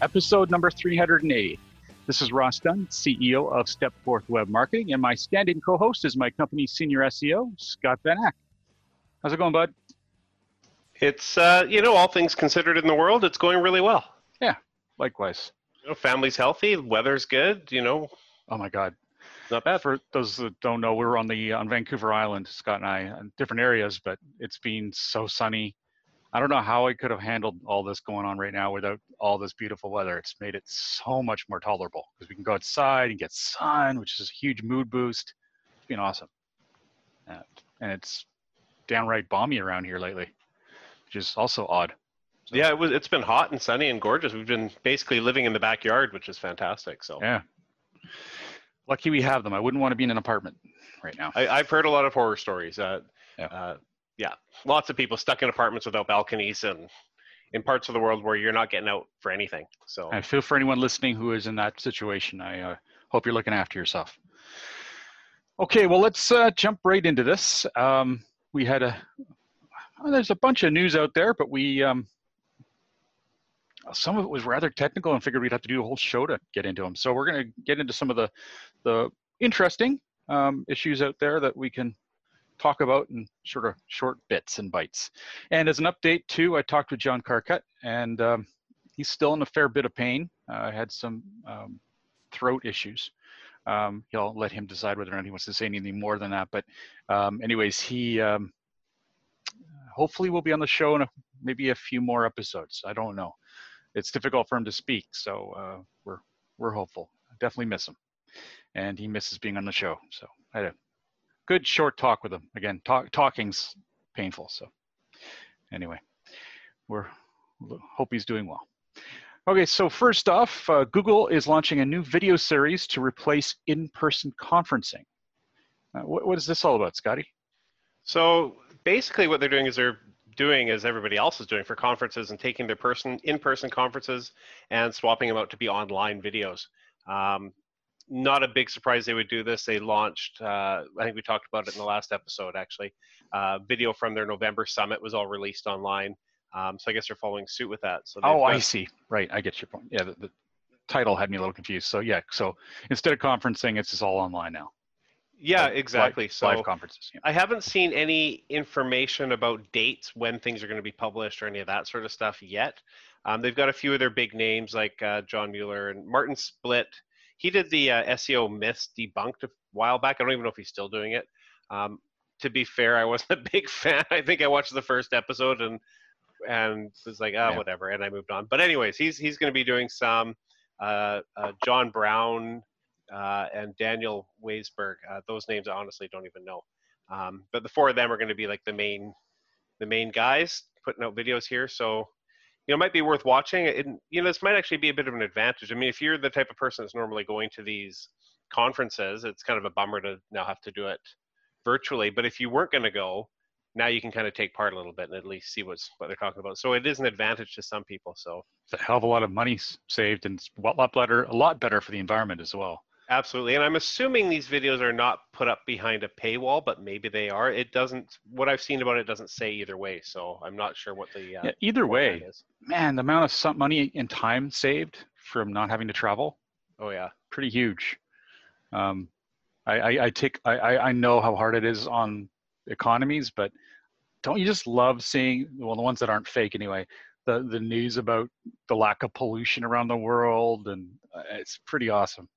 episode number 380. This is Ross Dunn, CEO of StepForth Web Marketing, and my stand-in co-host is my company's senior SEO, Scott Van Aken. How's it going, bud? It's, all things considered in the world, it's going really well. Yeah, likewise. Family's healthy, weather's good, Oh my God. Not bad. For those that don't know, we were on Vancouver Island, Scott and I, in different areas, but it's been so sunny. I don't know how I could have handled all this going on right now without all this beautiful weather. It's made it so much more tolerable because we can go outside and get sun, which is a huge mood boost. It's been awesome. And it's downright balmy around here lately, which is also odd. So, yeah, it's been hot and sunny and gorgeous. We've been basically living in the backyard, which is fantastic. So yeah. Lucky we have them. I wouldn't want to be in an apartment right now. I've heard a lot of horror stories. Lots of people stuck in apartments without balconies and in parts of the world where you're not getting out for anything. So I feel for anyone listening who is in that situation. I hope you're looking after yourself. Okay, well, let's jump right into this. We had there's a bunch of news out there, but some of it was rather technical and figured we'd have to do a whole show to get into them. So we're going to get into some of the interesting issues out there that we can talk about in sort of short bits and bites. And as an update too, I talked with John Carcutt, and he's still in a fair bit of pain. Had some throat issues. He'll let him decide whether or not he wants to say anything more than that. But anyways, he hopefully will be on the show in maybe a few more episodes. I don't know. It's difficult for him to speak, so we're hopeful. I definitely miss him, and he misses being on the show. So I had a good short talk with him. Again, talking's painful. So anyway, we hope he's doing well. Okay, so first off, Google is launching a new video series to replace in-person conferencing. What is this all about, Scotty? So basically, what they're doing is they're doing as everybody else is doing for conferences and taking their in-person conferences and swapping them out to be online videos. Not a big surprise they would do this. They launched, I think we talked about it in the last episode actually, video from their November summit was all released online. So I guess they're following suit with that. So I see. Right. I get your point. Yeah. The title had me a little confused. So yeah. So instead of conferencing, it's just all online now. Yeah, exactly. So live conferences. Yeah. I haven't seen any information about dates when things are going to be published or any of that sort of stuff yet. They've got a few of their big names like John Mueller and Martin Splitt. He did the SEO Myths Debunked a while back. I don't even know if he's still doing it. To be fair, I wasn't a big fan. I think I watched the first episode and was like, whatever, and I moved on. But anyways, he's going to be doing some John Brown. And Daniel Weisberg, those names I honestly don't even know. But the four of them are going to be like the main guys putting out videos here. So, it might be worth watching. This might actually be a bit of an advantage. I mean, if you're the type of person that's normally going to these conferences, it's kind of a bummer to now have to do it virtually. But if you weren't going to go, now you can kind of take part a little bit and at least see what they're talking about. So it is an advantage to some people. So it's a hell of a lot of money saved, and it's a lot better for the environment as well. Absolutely. And I'm assuming these videos are not put up behind a paywall, but maybe they are. What I've seen about it doesn't say either way. So I'm not sure what the... either way, man, the amount of money and time saved from not having to travel. Oh yeah. Pretty huge. I know how hard it is on economies, but don't you just love seeing, well, the ones that aren't fake anyway, the news about the lack of pollution around the world, and it's pretty awesome.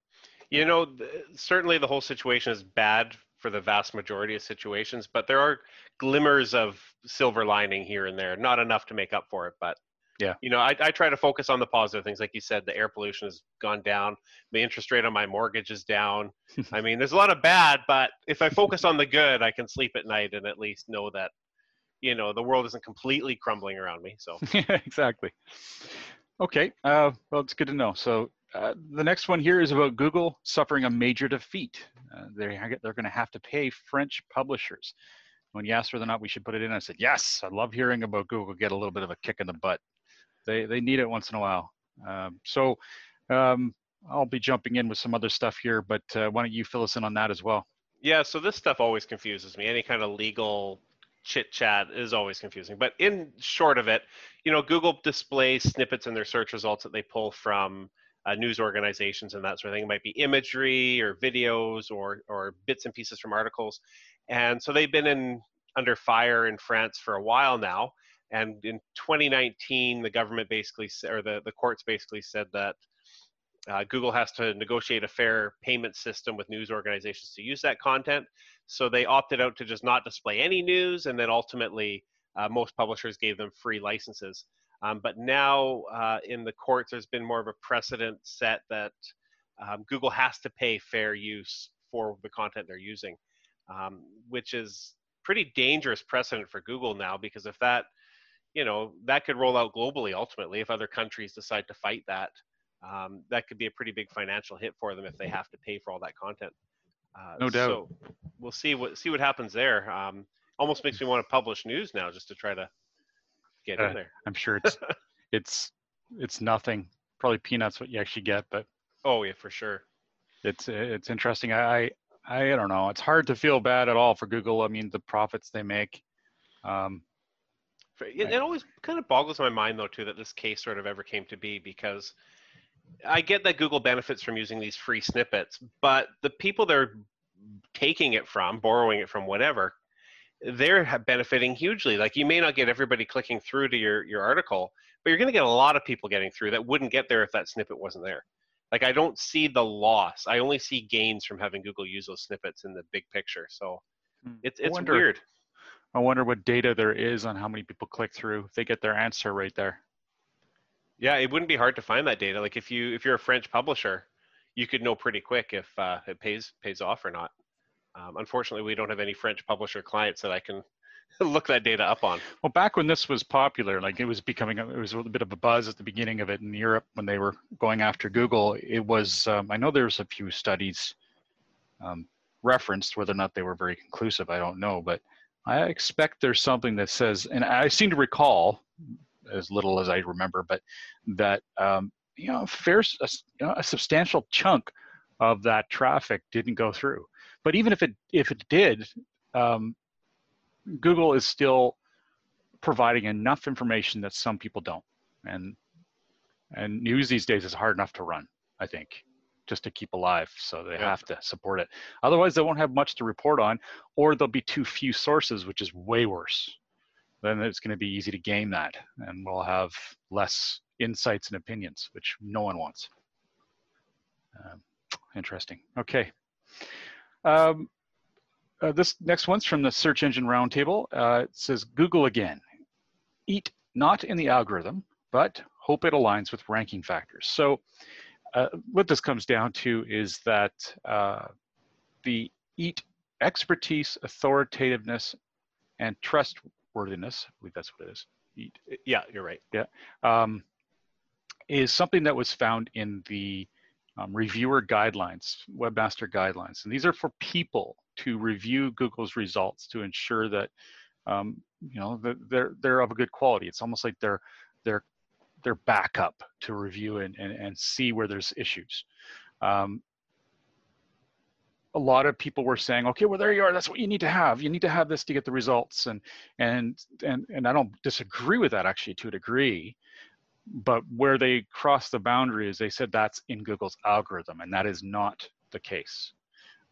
You know, certainly the whole situation is bad for the vast majority of situations, but there are glimmers of silver lining here and there. Not enough to make up for it, but yeah, you know, I try to focus on the positive things. Like you said, the air pollution has gone down. The interest rate on my mortgage is down. I mean, there's a lot of bad, but if I focus on the good, I can sleep at night and at least know that, you know, the world isn't completely crumbling around me. So exactly. Okay. Well, it's good to know. So the next one here is about Google suffering a major defeat. They're going to have to pay French publishers. When you asked whether or not we should put it in, I said, yes, I love hearing about Google get a little bit of a kick in the butt. They need it once in a while. I'll be jumping in with some other stuff here, but why don't you fill us in on that as well? Yeah, so this stuff always confuses me. Any kind of legal chit chat is always confusing. But in short of it, you know, Google displays snippets in their search results that they pull from news organizations and that sort of thing. It might be imagery or videos or bits and pieces from articles. And so they've been under fire in France for a while now. And in 2019, the government basically, or the courts basically said that Google has to negotiate a fair payment system with news organizations to use that content. So they opted out to just not display any news. And then ultimately, most publishers gave them free licenses. But now in the courts, there's been more of a precedent set that Google has to pay fair use for the content they're using, which is pretty dangerous precedent for Google now, because if that, you know, that could roll out globally ultimately if other countries decide to fight that. That could be a pretty big financial hit for them if they have to pay for all that content. No doubt. So we'll see what happens there. Almost makes me want to publish news now just to try to get in there. I'm sure it's it's nothing. Probably peanuts what you actually get, but oh yeah, for sure. It's interesting. I don't know. It's hard to feel bad at all for Google. I mean, the profits they make. It always kind of boggles my mind, though, too, that this case sort of ever came to be, because I get that Google benefits from using these free snippets, but the people they're taking it from, borrowing it from, whatever, they're benefiting hugely. Like, you may not get everybody clicking through to your article, but you're going to get a lot of people getting through that wouldn't get there if that snippet wasn't there. Like, I don't see the loss. I only see gains from having Google use those snippets in the big picture. So it's weird. I wonder what data there is on how many people click through. They get their answer right there. Yeah, it wouldn't be hard to find that data. Like, if you're a French publisher, you could know pretty quick if it pays off or not. Unfortunately, we don't have any French publisher clients that I can look that data up on. Well, back when this was popular, like, it was a little bit of a buzz at the beginning of it in Europe when they were going after Google. It was I know there's a few studies referenced, whether or not they were very conclusive, I don't know, but I expect there's something that says, and I seem to recall, as little as I remember, but that a substantial chunk of that traffic didn't go through. But even if it did, Google is still providing enough information that some people don't. And news these days is hard enough to run, I think, just to keep alive. So they have to support it. Otherwise, they won't have much to report on, or there'll be too few sources, which is way worse. Then it's going to be easy to game that, and we'll have less insights and opinions, which no one wants. Interesting. Okay. This next one's from the Search Engine Roundtable. It says, Google again. Eat not in the algorithm, but hope it aligns with ranking factors. So what this comes down to is that the EAT, expertise, authoritativeness, and trustworthiness, I believe that's what it is, EAT. Yeah, you're right. Yeah, is something that was found in the reviewer guidelines, webmaster guidelines. And these are for people to review Google's results to ensure that, you know, they're of a good quality. It's almost like they're backup to review and see where there's issues. A lot of people were saying, okay, well, there you are. That's what you need to have. You need to have this to get the results. And I don't disagree with that, actually, to a degree. But where they crossed the boundary is they said that's in Google's algorithm, and that is not the case.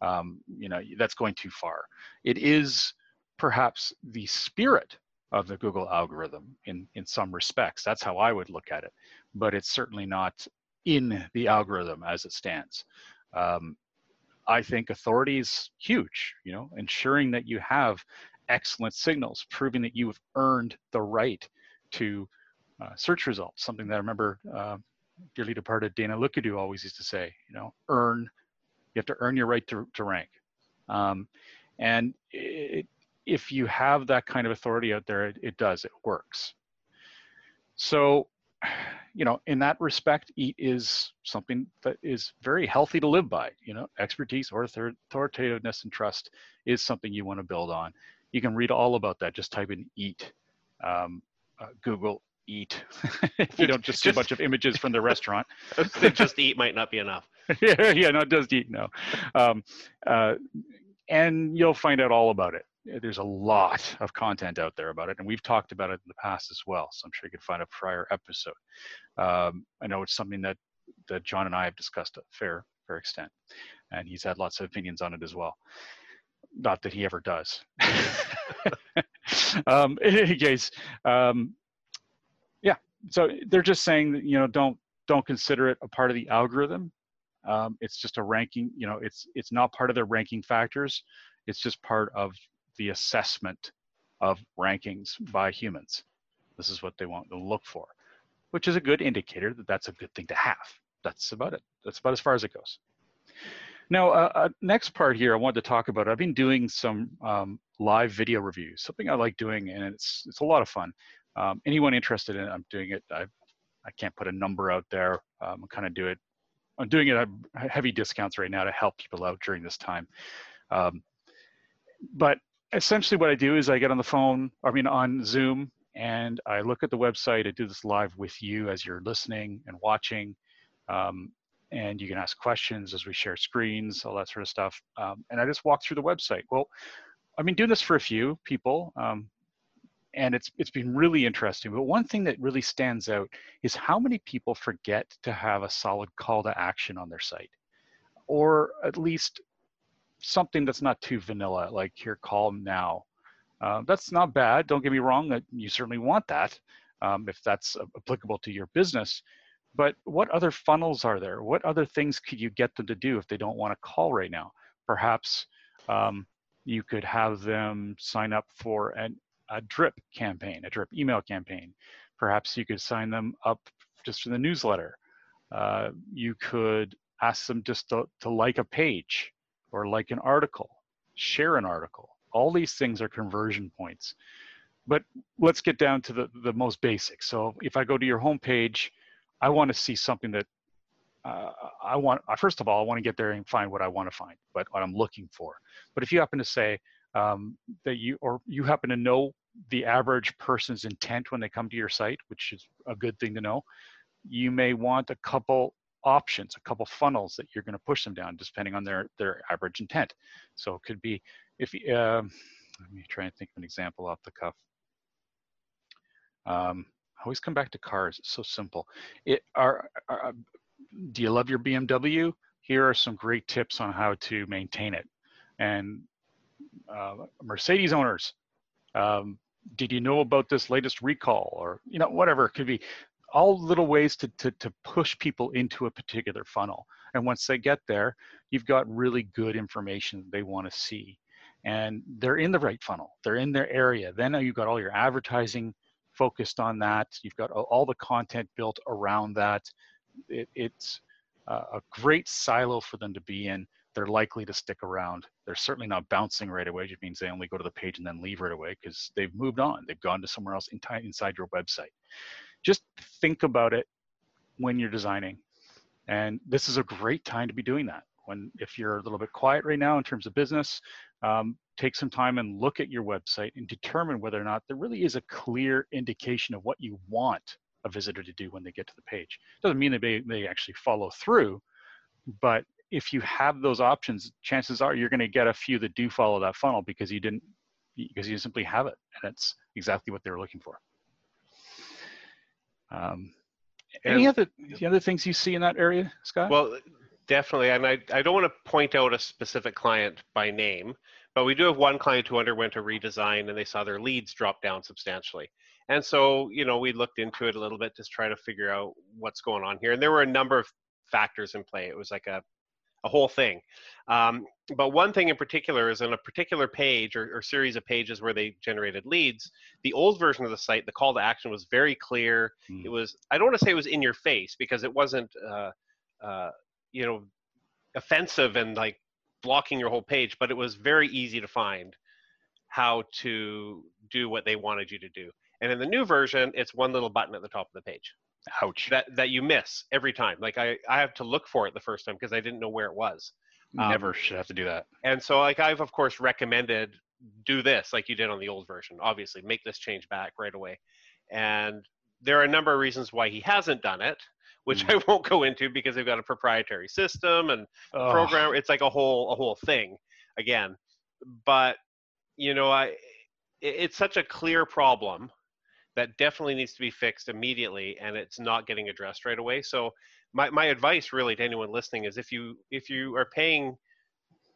You know, that's going too far. It is perhaps the spirit of the Google algorithm in some respects. That's how I would look at it, but it's certainly not in the algorithm as it stands. I think authority is huge, you know, ensuring that you have excellent signals, proving that you have earned the right to search results, something that I remember dearly departed Dana Lookadoo always used to say, you know, you have to earn your right to rank. And if you have that kind of authority out there, it works. So, you know, in that respect, it is something that is very healthy to live by. You know, expertise, authoritativeness, and trust is something you want to build on. You can read all about that. Just type in EAT, Google EAT. If you don't just see a bunch of images from the restaurant. Just EAT might not be enough. Yeah, not just EAT, no. And you'll find out all about it. There's a lot of content out there about it, and we've talked about it in the past as well, so I'm sure you can find a prior episode. I know it's something that John and I have discussed a fair extent, and he's had lots of opinions on it as well. Not that he ever does. In any case, yeah, so they're just saying that, you know, don't consider it a part of the algorithm. It's just a ranking, you know, it's not part of their ranking factors. It's just part of the assessment of rankings by humans. This is what they want to look for, which is a good indicator that that's a good thing to have. That's about it. That's about as far as it goes. Now, next part here I wanted to talk about, I've been doing some live video reviews, something I like doing, and it's a lot of fun. Anyone interested in it, I'm doing it. I can't put a number out there. I'm doing it at heavy discounts right now to help people out during this time. But essentially what I do is I get on the phone, on Zoom, and I look at the website. I do this live with you as you're listening and watching. And you can ask questions as we share screens, all that sort of stuff. And I just walk through the website. Well, I've been doing this for a few people, and it's been really interesting. But one thing that really stands out is how many people forget to have a solid call to action on their site, or at least something that's not too vanilla, like here, call now. That's not bad. Don't get me wrong, that you certainly want that if that's applicable to your business. But what other funnels are there? What other things could you get them to do if they don't want to call right now? Perhaps you could have them sign up for a drip campaign, a drip email campaign. Perhaps you could sign them up just for the newsletter. You could ask them just to like a page, or like an article, share an article. All these things are conversion points. But let's get down to the most basic. So if I go to your homepage, I want to see something that first of all, I want to get there and find what I want to find, but what I'm looking for. But if you happen to say that you happen to know the average person's intent when they come to your site, which is a good thing to know, you may want a couple options, a couple funnels that you're going to push them down, depending on their average intent. So it could be, if let me try and think of an example off the cuff. I always come back to cars. It's so simple. Do you love your BMW? Here are some great tips on how to maintain it. And Mercedes owners, did you know about this latest recall? Or, you know, whatever it could be. All little ways to push people into a particular funnel. And once they get there, you've got really good information they want to see. And they're in the right funnel. They're in their area. Then you've got all your advertising focused on that. You've got all the content built around that. It's a great silo for them to be in. They're likely to stick around. They're certainly not bouncing right away, which means they only go to the page and then leave right away because they've moved on. They've gone to somewhere else inside your website. Just think about it when you're designing. And this is a great time to be doing that. If you're a little bit quiet right now in terms of business, take some time and look at your website and determine whether or not there really is a clear indication of what you want a visitor to do when they get to the page. Doesn't mean that they actually follow through, but if you have those options, chances are you're going to get a few that do follow that funnel because you simply have it. And it's exactly what they're looking for. Any other things you see in that area, Scott? Well, definitely. And I don't want to point out a specific client by name, But we do have one client who underwent a redesign and they saw their leads drop down substantially. And so, you know, we looked into it a little bit to try to figure out what's going on here. And there were a number of factors in play. It was like a whole thing. But one thing in particular is on a particular page or series of pages where they generated leads, the old version of the site, the call to action was very clear. It was, I don't want to say it was in your face because it wasn't, you know, offensive and like blocking your whole page, but it was very easy to find how to do what they wanted you to do. And in the new version, it's one little button at the top of the page. Ouch. That you miss every time. Like I have to look for it the first time because I didn't know where it was. Never should have to do that. And so like I've of course recommended do this like you did on the old version. Obviously make this change back right away. And there are a number of reasons why he hasn't done it, which I won't go into because they've got a proprietary system and program. It's like a whole thing again. But you know, it's such a clear problem that definitely needs to be fixed immediately, and it's not getting addressed right away. So my advice really to anyone listening is if you are paying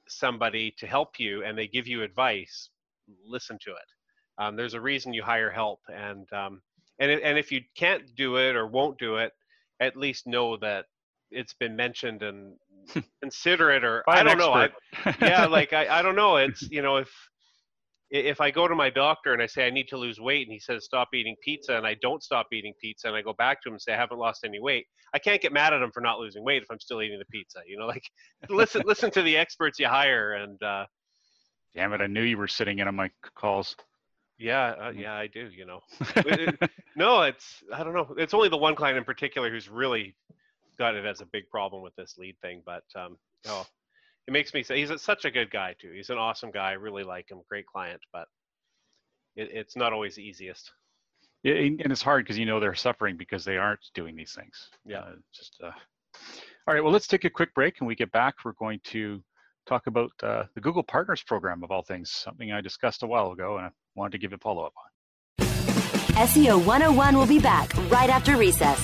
somebody to help you and they give you advice, listen to it. There's a reason you hire help, and if you can't do it or won't do it, at least know that it's been mentioned and consider it. Or I don't know. I don't know. It's, you know, if I go to my doctor and I say I need to lose weight and he says stop eating pizza and I don't stop eating pizza and I go back to him and say I haven't lost any weight, I can't get mad at him for not losing weight if I'm still eating the pizza. You know, like listen to the experts you hire. And damn it, I knew you were sitting in on my calls. Yeah, I do, you know. I don't know. It's only the one client in particular who's really got it as a big problem with this lead thing, but it makes me say he's such a good guy too. He's an awesome guy. I really like him. Great client, but it's not always the easiest. Yeah, and it's hard because you know they're suffering because they aren't doing these things. Yeah. All right, well, let's take a quick break. When we get back, we're going to talk about the Google Partners program of all things, something I discussed a while ago, and I wanted to give a follow-up on. SEO 101 will be back right after recess.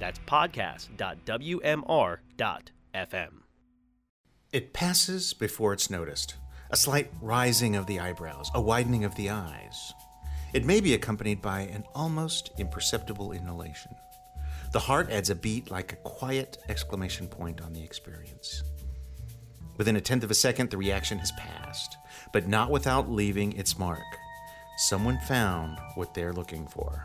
That's podcast.wmr.fm. It passes before it's noticed. A slight rising of the eyebrows, a widening of the eyes. It may be accompanied by an almost imperceptible inhalation. The heart adds a beat like a quiet exclamation point on the experience. Within a tenth of a second, the reaction has passed, but not without leaving its mark. Someone found what they're looking for.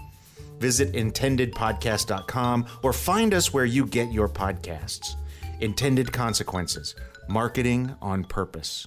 Visit IntendedPodcast.com or find us where you get your podcasts. Intended Consequences, marketing on purpose.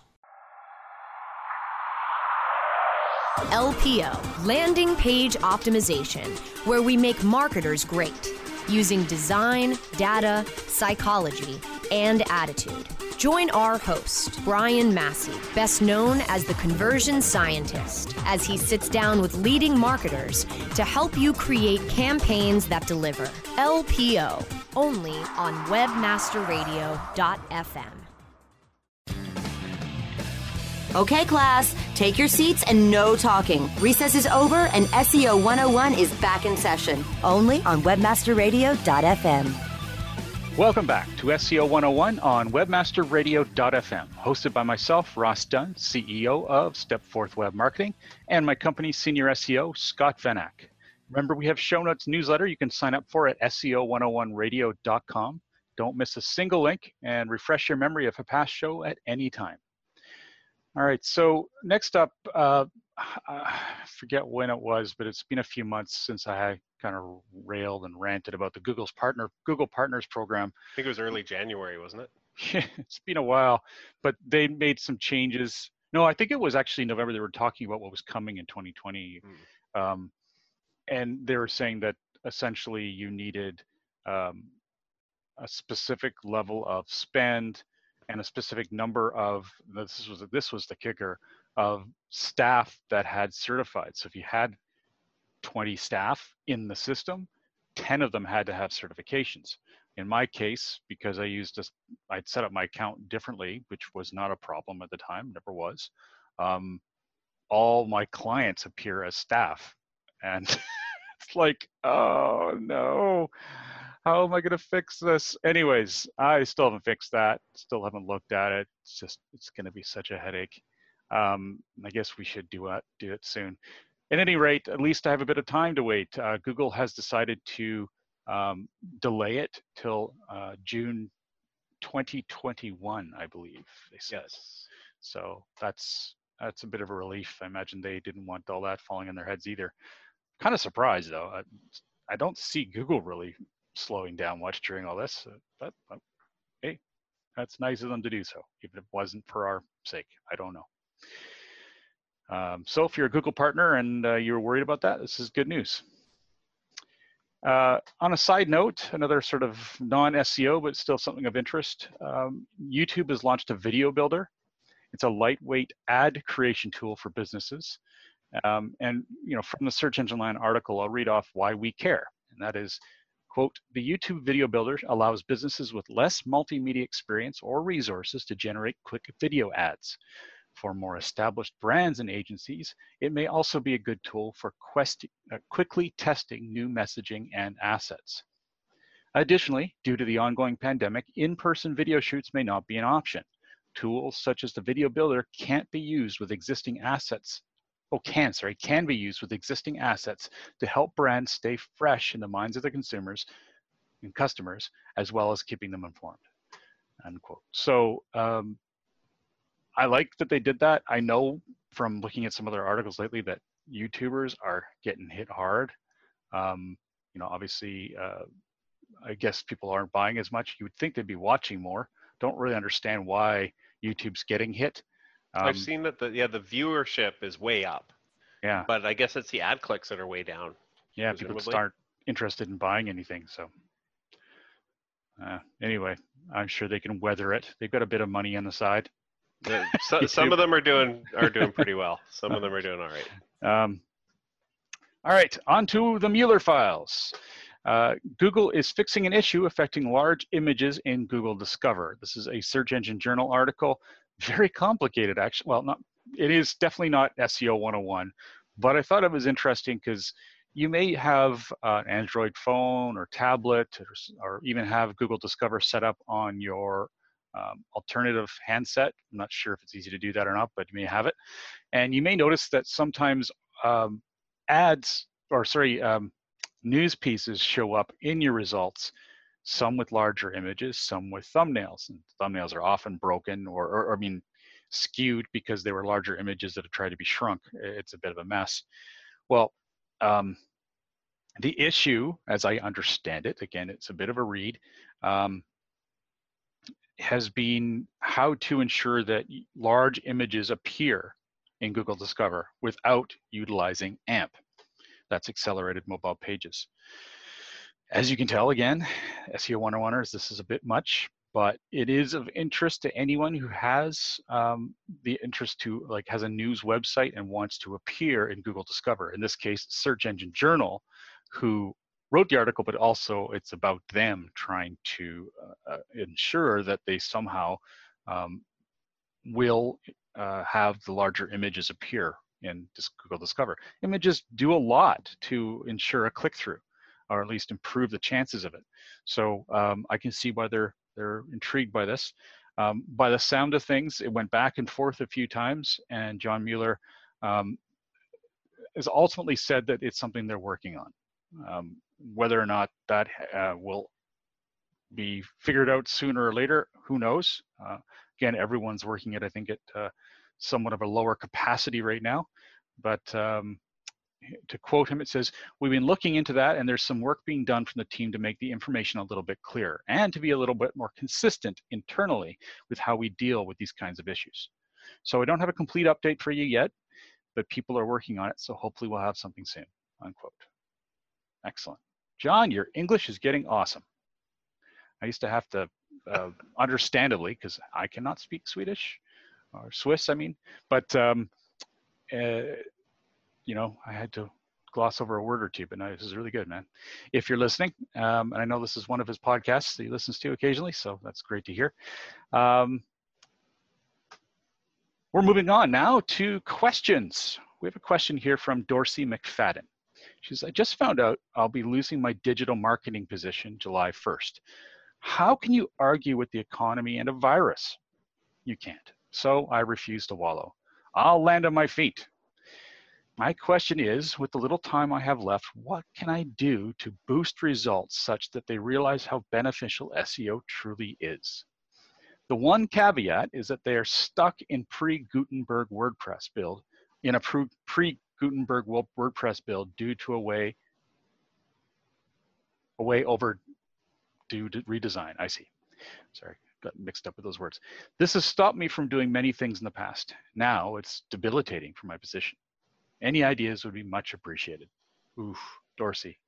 LPO, Landing Page Optimization, where we make marketers great. Using design, data, psychology, and attitude. Join our host, Brian Massey, best known as the conversion scientist, as he sits down with leading marketers to help you create campaigns that deliver. LPO, only on webmasterradio.fm. Okay, class, take your seats and no talking. Recess is over and SEO 101 is back in session, only on webmasterradio.fm. Welcome back to SEO 101 on webmasterradio.fm, hosted by myself, Ross Dunn, CEO of StepForth Web Marketing, and my company's senior SEO, Scott Van Aken. Remember, we have show notes newsletter you can sign up for at seo101radio.com. Don't miss a single link and refresh your memory of a past show at any time. All right, so next up, I forget when it was, but it's been a few months since I kind of railed and ranted about the Google Partners program. I think it was early January, wasn't it? Yeah, it's been a while, but they made some changes. No, I think it was actually November. They were talking about what was coming in 2020. And they were saying that essentially you needed a specific level of spend and a specific number of, this was the kicker, of staff that had certified. So if you had 20 staff in the system, 10 of them had to have certifications. In my case, because I'd set up my account differently, which was not a problem at the time, never was, all my clients appear as staff. And it's like, oh no, how am I gonna fix this? Anyways, I still haven't fixed that, still haven't looked at it. It's just, it's gonna be such a headache. I guess we should do it soon. At any rate, at least I have a bit of time to wait. Google has decided to delay it till June 2021, I believe they said. Yes. So that's a bit of a relief. I imagine they didn't want all that falling on their heads either. Kind of surprised though. I don't see Google really slowing down much during all this, but hey, that's nice of them to do so, even if it wasn't for our sake. I don't know. So if you're a Google partner and you're worried about that, this is good news. On a side note, another sort of non-SEO, but still something of interest, YouTube has launched a video builder. It's a lightweight ad creation tool for businesses. And you know, from the Search Engine Land article, I'll read off why we care. And that is, quote, the YouTube video builder allows businesses with less multimedia experience or resources to generate quick video ads. For more established brands and agencies, it may also be a good tool for quickly testing new messaging and assets. Additionally, due to the ongoing pandemic, in-person video shoots may not be an option. Tools such as the video builder can't be used with existing assets. can be used with existing assets to help brands stay fresh in the minds of their consumers and customers, as well as keeping them informed, unquote. So I like that they did that. I know from looking at some other articles lately that YouTubers are getting hit hard. You know, obviously, I guess people aren't buying as much. You would think they'd be watching more. Don't really understand why YouTube's getting hit. I've seen that the viewership is way up. Yeah. But I guess it's the ad clicks that are way down. Yeah, presumably. People aren't interested in buying anything. So anyway, I'm sure they can weather it. They've got a bit of money on the side. Some of them are doing pretty well. Some of them are doing all right. All right, on to the Mueller files. Google is fixing an issue affecting large images in Google Discover. This is a Search Engine Journal article. Very complicated, actually. Well, it is definitely not SEO 101, but I thought it was interesting because you may have an Android phone or tablet or even have Google Discover set up on your alternative handset. I'm not sure if it's easy to do that or not, but you may have it. And you may notice that sometimes news pieces show up in your results, some with larger images, some with thumbnails. And thumbnails are often broken or skewed because they were larger images that have tried to be shrunk. It's a bit of a mess. Well, the issue, as I understand it, again, it's a bit of a read, has been how to ensure that large images appear in Google Discover without utilizing AMP. That's accelerated mobile pages. As you can tell, again, SEO 101ers, this is a bit much, but it is of interest to anyone who has the interest to, like, has a news website and wants to appear in Google Discover. In this case, Search Engine Journal, who wrote the article, but also it's about them trying to ensure that they somehow will have the larger images appear in Google Discover. Images do a lot to ensure a click-through, or at least improve the chances of it. So I can see why they're intrigued by this. By the sound of things, it went back and forth a few times, and John Mueller has ultimately said that it's something they're working on. Whether or not that will be figured out sooner or later, who knows? Again, everyone's working it, I think, at somewhat of a lower capacity right now. But to quote him, it says, "We've been looking into that, and there's some work being done from the team to make the information a little bit clearer and to be a little bit more consistent internally with how we deal with these kinds of issues." So I don't have a complete update for you yet, but people are working on it, so hopefully we'll have something soon, unquote. Excellent. John, your English is getting awesome. I used to have to, understandably, because I cannot speak Swedish, or Swiss, I mean, but you know, I had to gloss over a word or two, but no, this is really good, man. If you're listening, and I know this is one of his podcasts that he listens to occasionally, so that's great to hear. We're moving on now to questions. We have a question here from Dorsey McFadden. She says, "I just found out I'll be losing my digital marketing position July 1st. How can you argue with the economy and a virus? You can't. So I refuse to wallow. I'll land on my feet. My question is, with the little time I have left, what can I do to boost results such that they realize how beneficial SEO truly is? The one caveat is that they are stuck in pre-Gutenberg WordPress build, in a pre-Gutenberg WordPress build due to a way overdue redesign." I see. Sorry, got mixed up with those words. "This has stopped me from doing many things in the past. Now it's debilitating for my position. Any ideas would be much appreciated." Oof, Dorsey.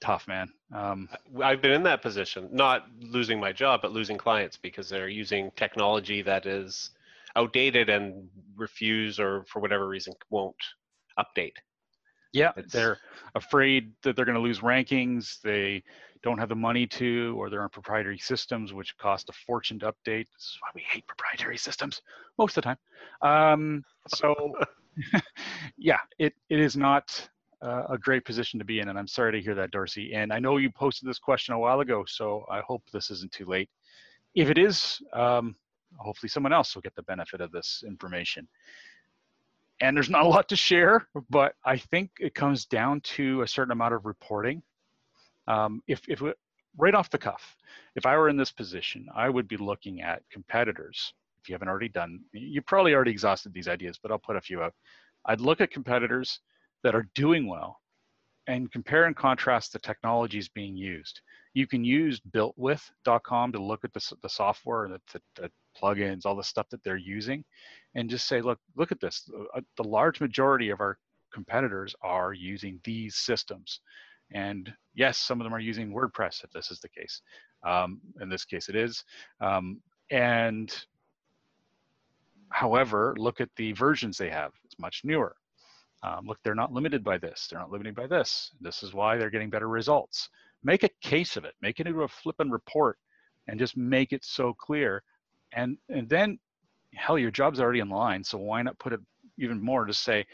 Tough, man. I've been in that position, not losing my job, but losing clients because they're using technology that is outdated and refuse, or for whatever reason, won't update. Yeah, they're afraid that they're going to lose rankings. They don't have the money to, or they're on proprietary systems, which cost a fortune to update. This is why we hate proprietary systems most of the time. So... yeah, it is not a great position to be in, and I'm sorry to hear that, Dorsey. And I know you posted this question a while ago, so I hope this isn't too late. If it is, hopefully someone else will get the benefit of this information. And there's not a lot to share, but I think it comes down to a certain amount of reporting. If right off the cuff, if I were in this position, I would be looking at competitors. If you haven't already done, you probably already exhausted these ideas, but I'll put a few out. I'd look at competitors that are doing well and compare and contrast the technologies being used. You can use builtwith.com to look at the software, the plugins, all the stuff that they're using, and just say, look at this. The large majority of our competitors are using these systems. And yes, some of them are using WordPress, if this is the case. In this case, it is. However, look at the versions they have. It's much newer. Look, they're not limited by this. They're not limited by this. This is why they're getting better results. Make a case of it. Make it into a flippin' report and just make it so clear. And then, hell, your job's already in line, so why not put it even more to say,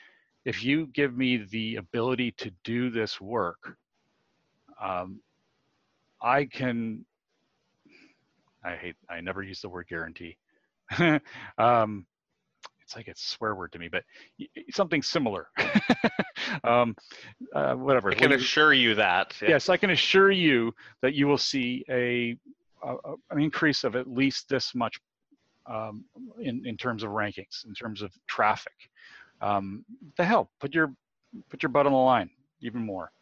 if you give me the ability to do this work, I never use the word guarantee. It's like a swear word to me, but something similar. Whatever. I can assure you that. Yes, I can assure you that you will see an increase of at least this much in terms of rankings, in terms of traffic. What the hell? Put your butt on the line even more,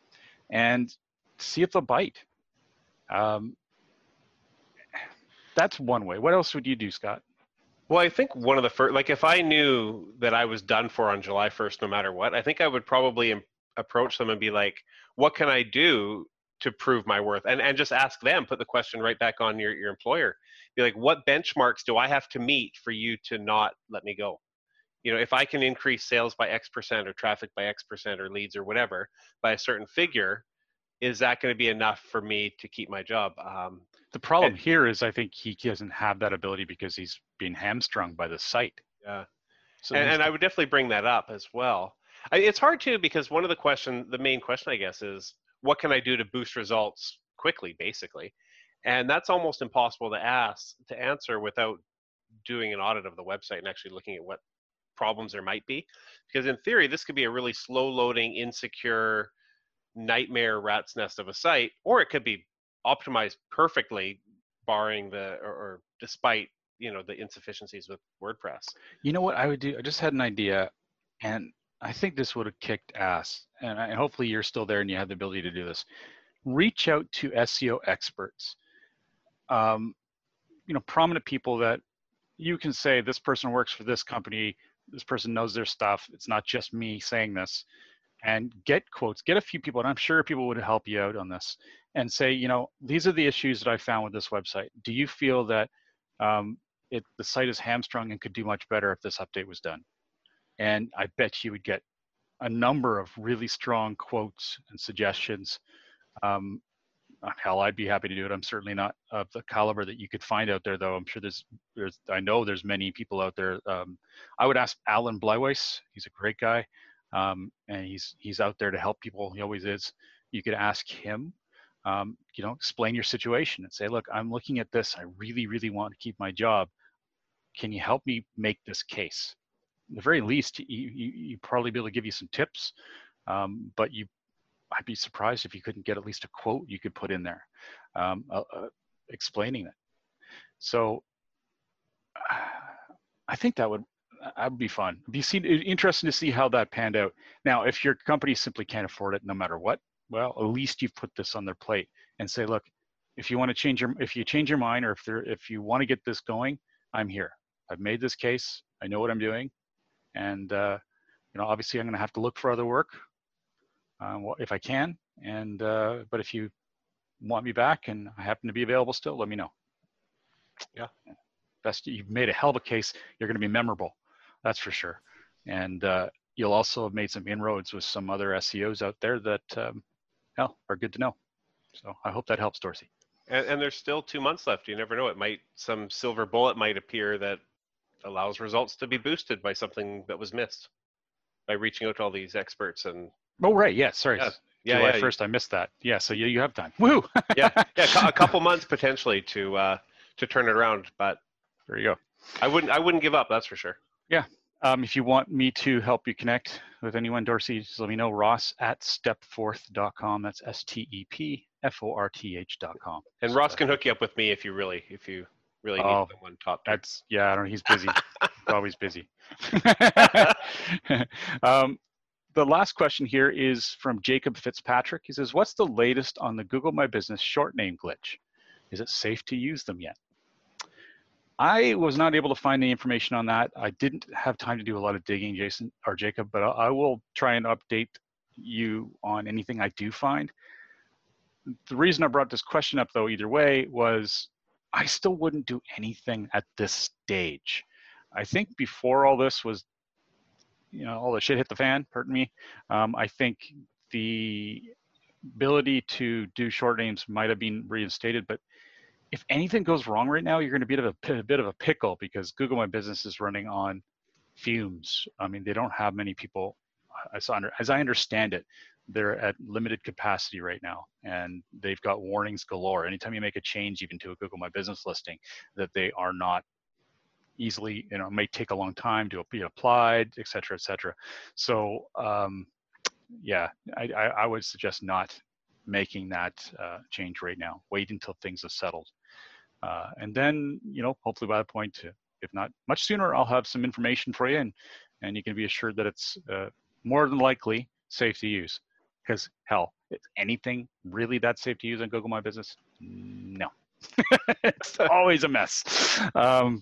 and see if they'll bite. That's one way. What else would you do, Scott? Well, I think one of the first, like if I knew that I was done for on July 1st, no matter what, I think I would probably approach them and be like, what can I do to prove my worth? And just ask them, put the question right back on your employer. Be like, what benchmarks do I have to meet for you to not let me go? You know, if I can increase sales by X% or traffic by X% or leads or whatever, by a certain figure, is that going to be enough for me to keep my job? The problem here is I think he doesn't have that ability because he's being hamstrung by the site. Yeah, So and I would definitely bring that up as well. It's hard too, because one of the main question, I guess, is what can I do to boost results quickly, basically? And that's almost impossible to answer without doing an audit of the website and actually looking at what problems there might be. Because in theory, this could be a really slow loading, insecure, nightmare rat's nest of a site, or it could be optimized perfectly, barring or despite, the insufficiencies with WordPress. You know what I would do? I just had an idea, and I think this would have kicked ass. And hopefully you're still there and you have the ability to do this. Reach out to SEO experts, prominent people that you can say, this person works for this company, this person knows their stuff. It's not just me saying this. And get quotes, get a few people, and I'm sure people would help you out on this, and say, these are the issues that I found with this website. Do you feel that the site is hamstrung and could do much better if this update was done? And I bet you would get a number of really strong quotes and suggestions. Hell, I'd be happy to do it. I'm certainly not of the caliber that you could find out there, though. I'm sure I know there's many people out there. I would ask Alan Bleiweiss. He's a great guy. And he's out there to help people. He always is. You could ask him, explain your situation and say, look, I'm looking at this. I really, really want to keep my job. Can you help me make this case? At the very least, you probably be able to give you some tips, but I'd be surprised if you couldn't get at least a quote you could put in there explaining that. So I think that would be fun. Interesting to see how that panned out. Now, if your company simply can't afford it no matter what, well, at least you've put this on their plate and say, look, if you change your mind, or if you want to get this going, I'm here. I've made this case. I know what I'm doing. And, obviously I'm going to have to look for other work if I can. And, but if you want me back and I happen to be available still, let me know. Yeah. You've made a hell of a case. You're going to be memorable. That's for sure. And you'll also have made some inroads with some other SEOs out there that are good to know. So I hope that helps, Dorsey. And there's still 2 months left. You never know. Some silver bullet might appear that allows results to be boosted by something that was missed by reaching out to all these experts. And oh, right. Yeah. Sorry. Yeah. July 1st, I missed that. Yeah. So you have time. Woo. Yeah. A couple months potentially to turn it around, but there you go. I wouldn't give up. That's for sure. Yeah. If you want me to help you connect with anyone, Dorsey, just let me know. Ross@stepforth.com. That's StepForth.com. And Ross can hook you up with me if you really need someone top. That's I don't know. He's busy. He's always busy. The last question here is from Jacob Fitzpatrick. He says, "What's the latest on the Google My Business short name glitch? Is it safe to use them yet?" I was not able to find any information on that. I didn't have time to do a lot of digging, Jason or Jacob, but I will try and update you on anything I do find. The reason I brought this question up, though, either way, was I still wouldn't do anything at this stage. I think before all this was, all the shit hit the fan, pardon me, I think the ability to do short names might have been reinstated, but if anything goes wrong right now, you're going to be a bit of a pickle, because Google My Business is running on fumes. I mean, they don't have many people. As I understand it, they're at limited capacity right now, and they've got warnings galore. Anytime you make a change, even to a Google My Business listing, that they are not easily, it may take a long time to be applied, et cetera, et cetera. So I would suggest not making that change right now. Wait until things have settled. And then, hopefully by that point, if not much sooner, I'll have some information for you, and you can be assured that it's more than likely safe to use. Because hell, is anything really that safe to use on Google My Business? No, it's always a mess. Yeah.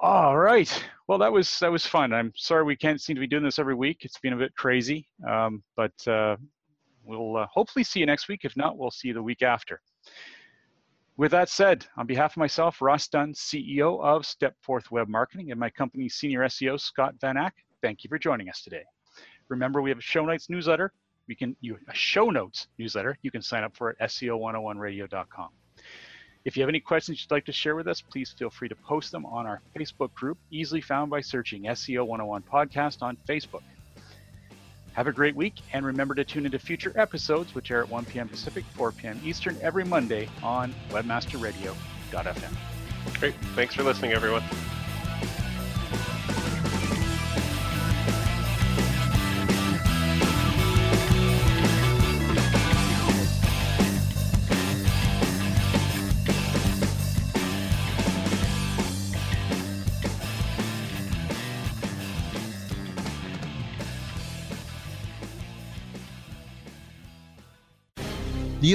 All right. Well, that was fun. I'm sorry we can't seem to be doing this every week. It's been a bit crazy, but we'll hopefully see you next week. If not, we'll see you the week after. With that said, on behalf of myself, Ross Dunn, CEO of StepForth Web Marketing, and my company's senior SEO, Scott Van Aken, thank you for joining us today. Remember, we have a show notes newsletter. You can sign up for at SEO101radio.com. If you have any questions you'd like to share with us, please feel free to post them on our Facebook group, easily found by searching SEO 101 Podcast on Facebook. Have a great week, and remember to tune into future episodes, which air at 1 p.m. Pacific, 4 p.m. Eastern, every Monday on webmasterradio.fm. Great. Thanks for listening, everyone. The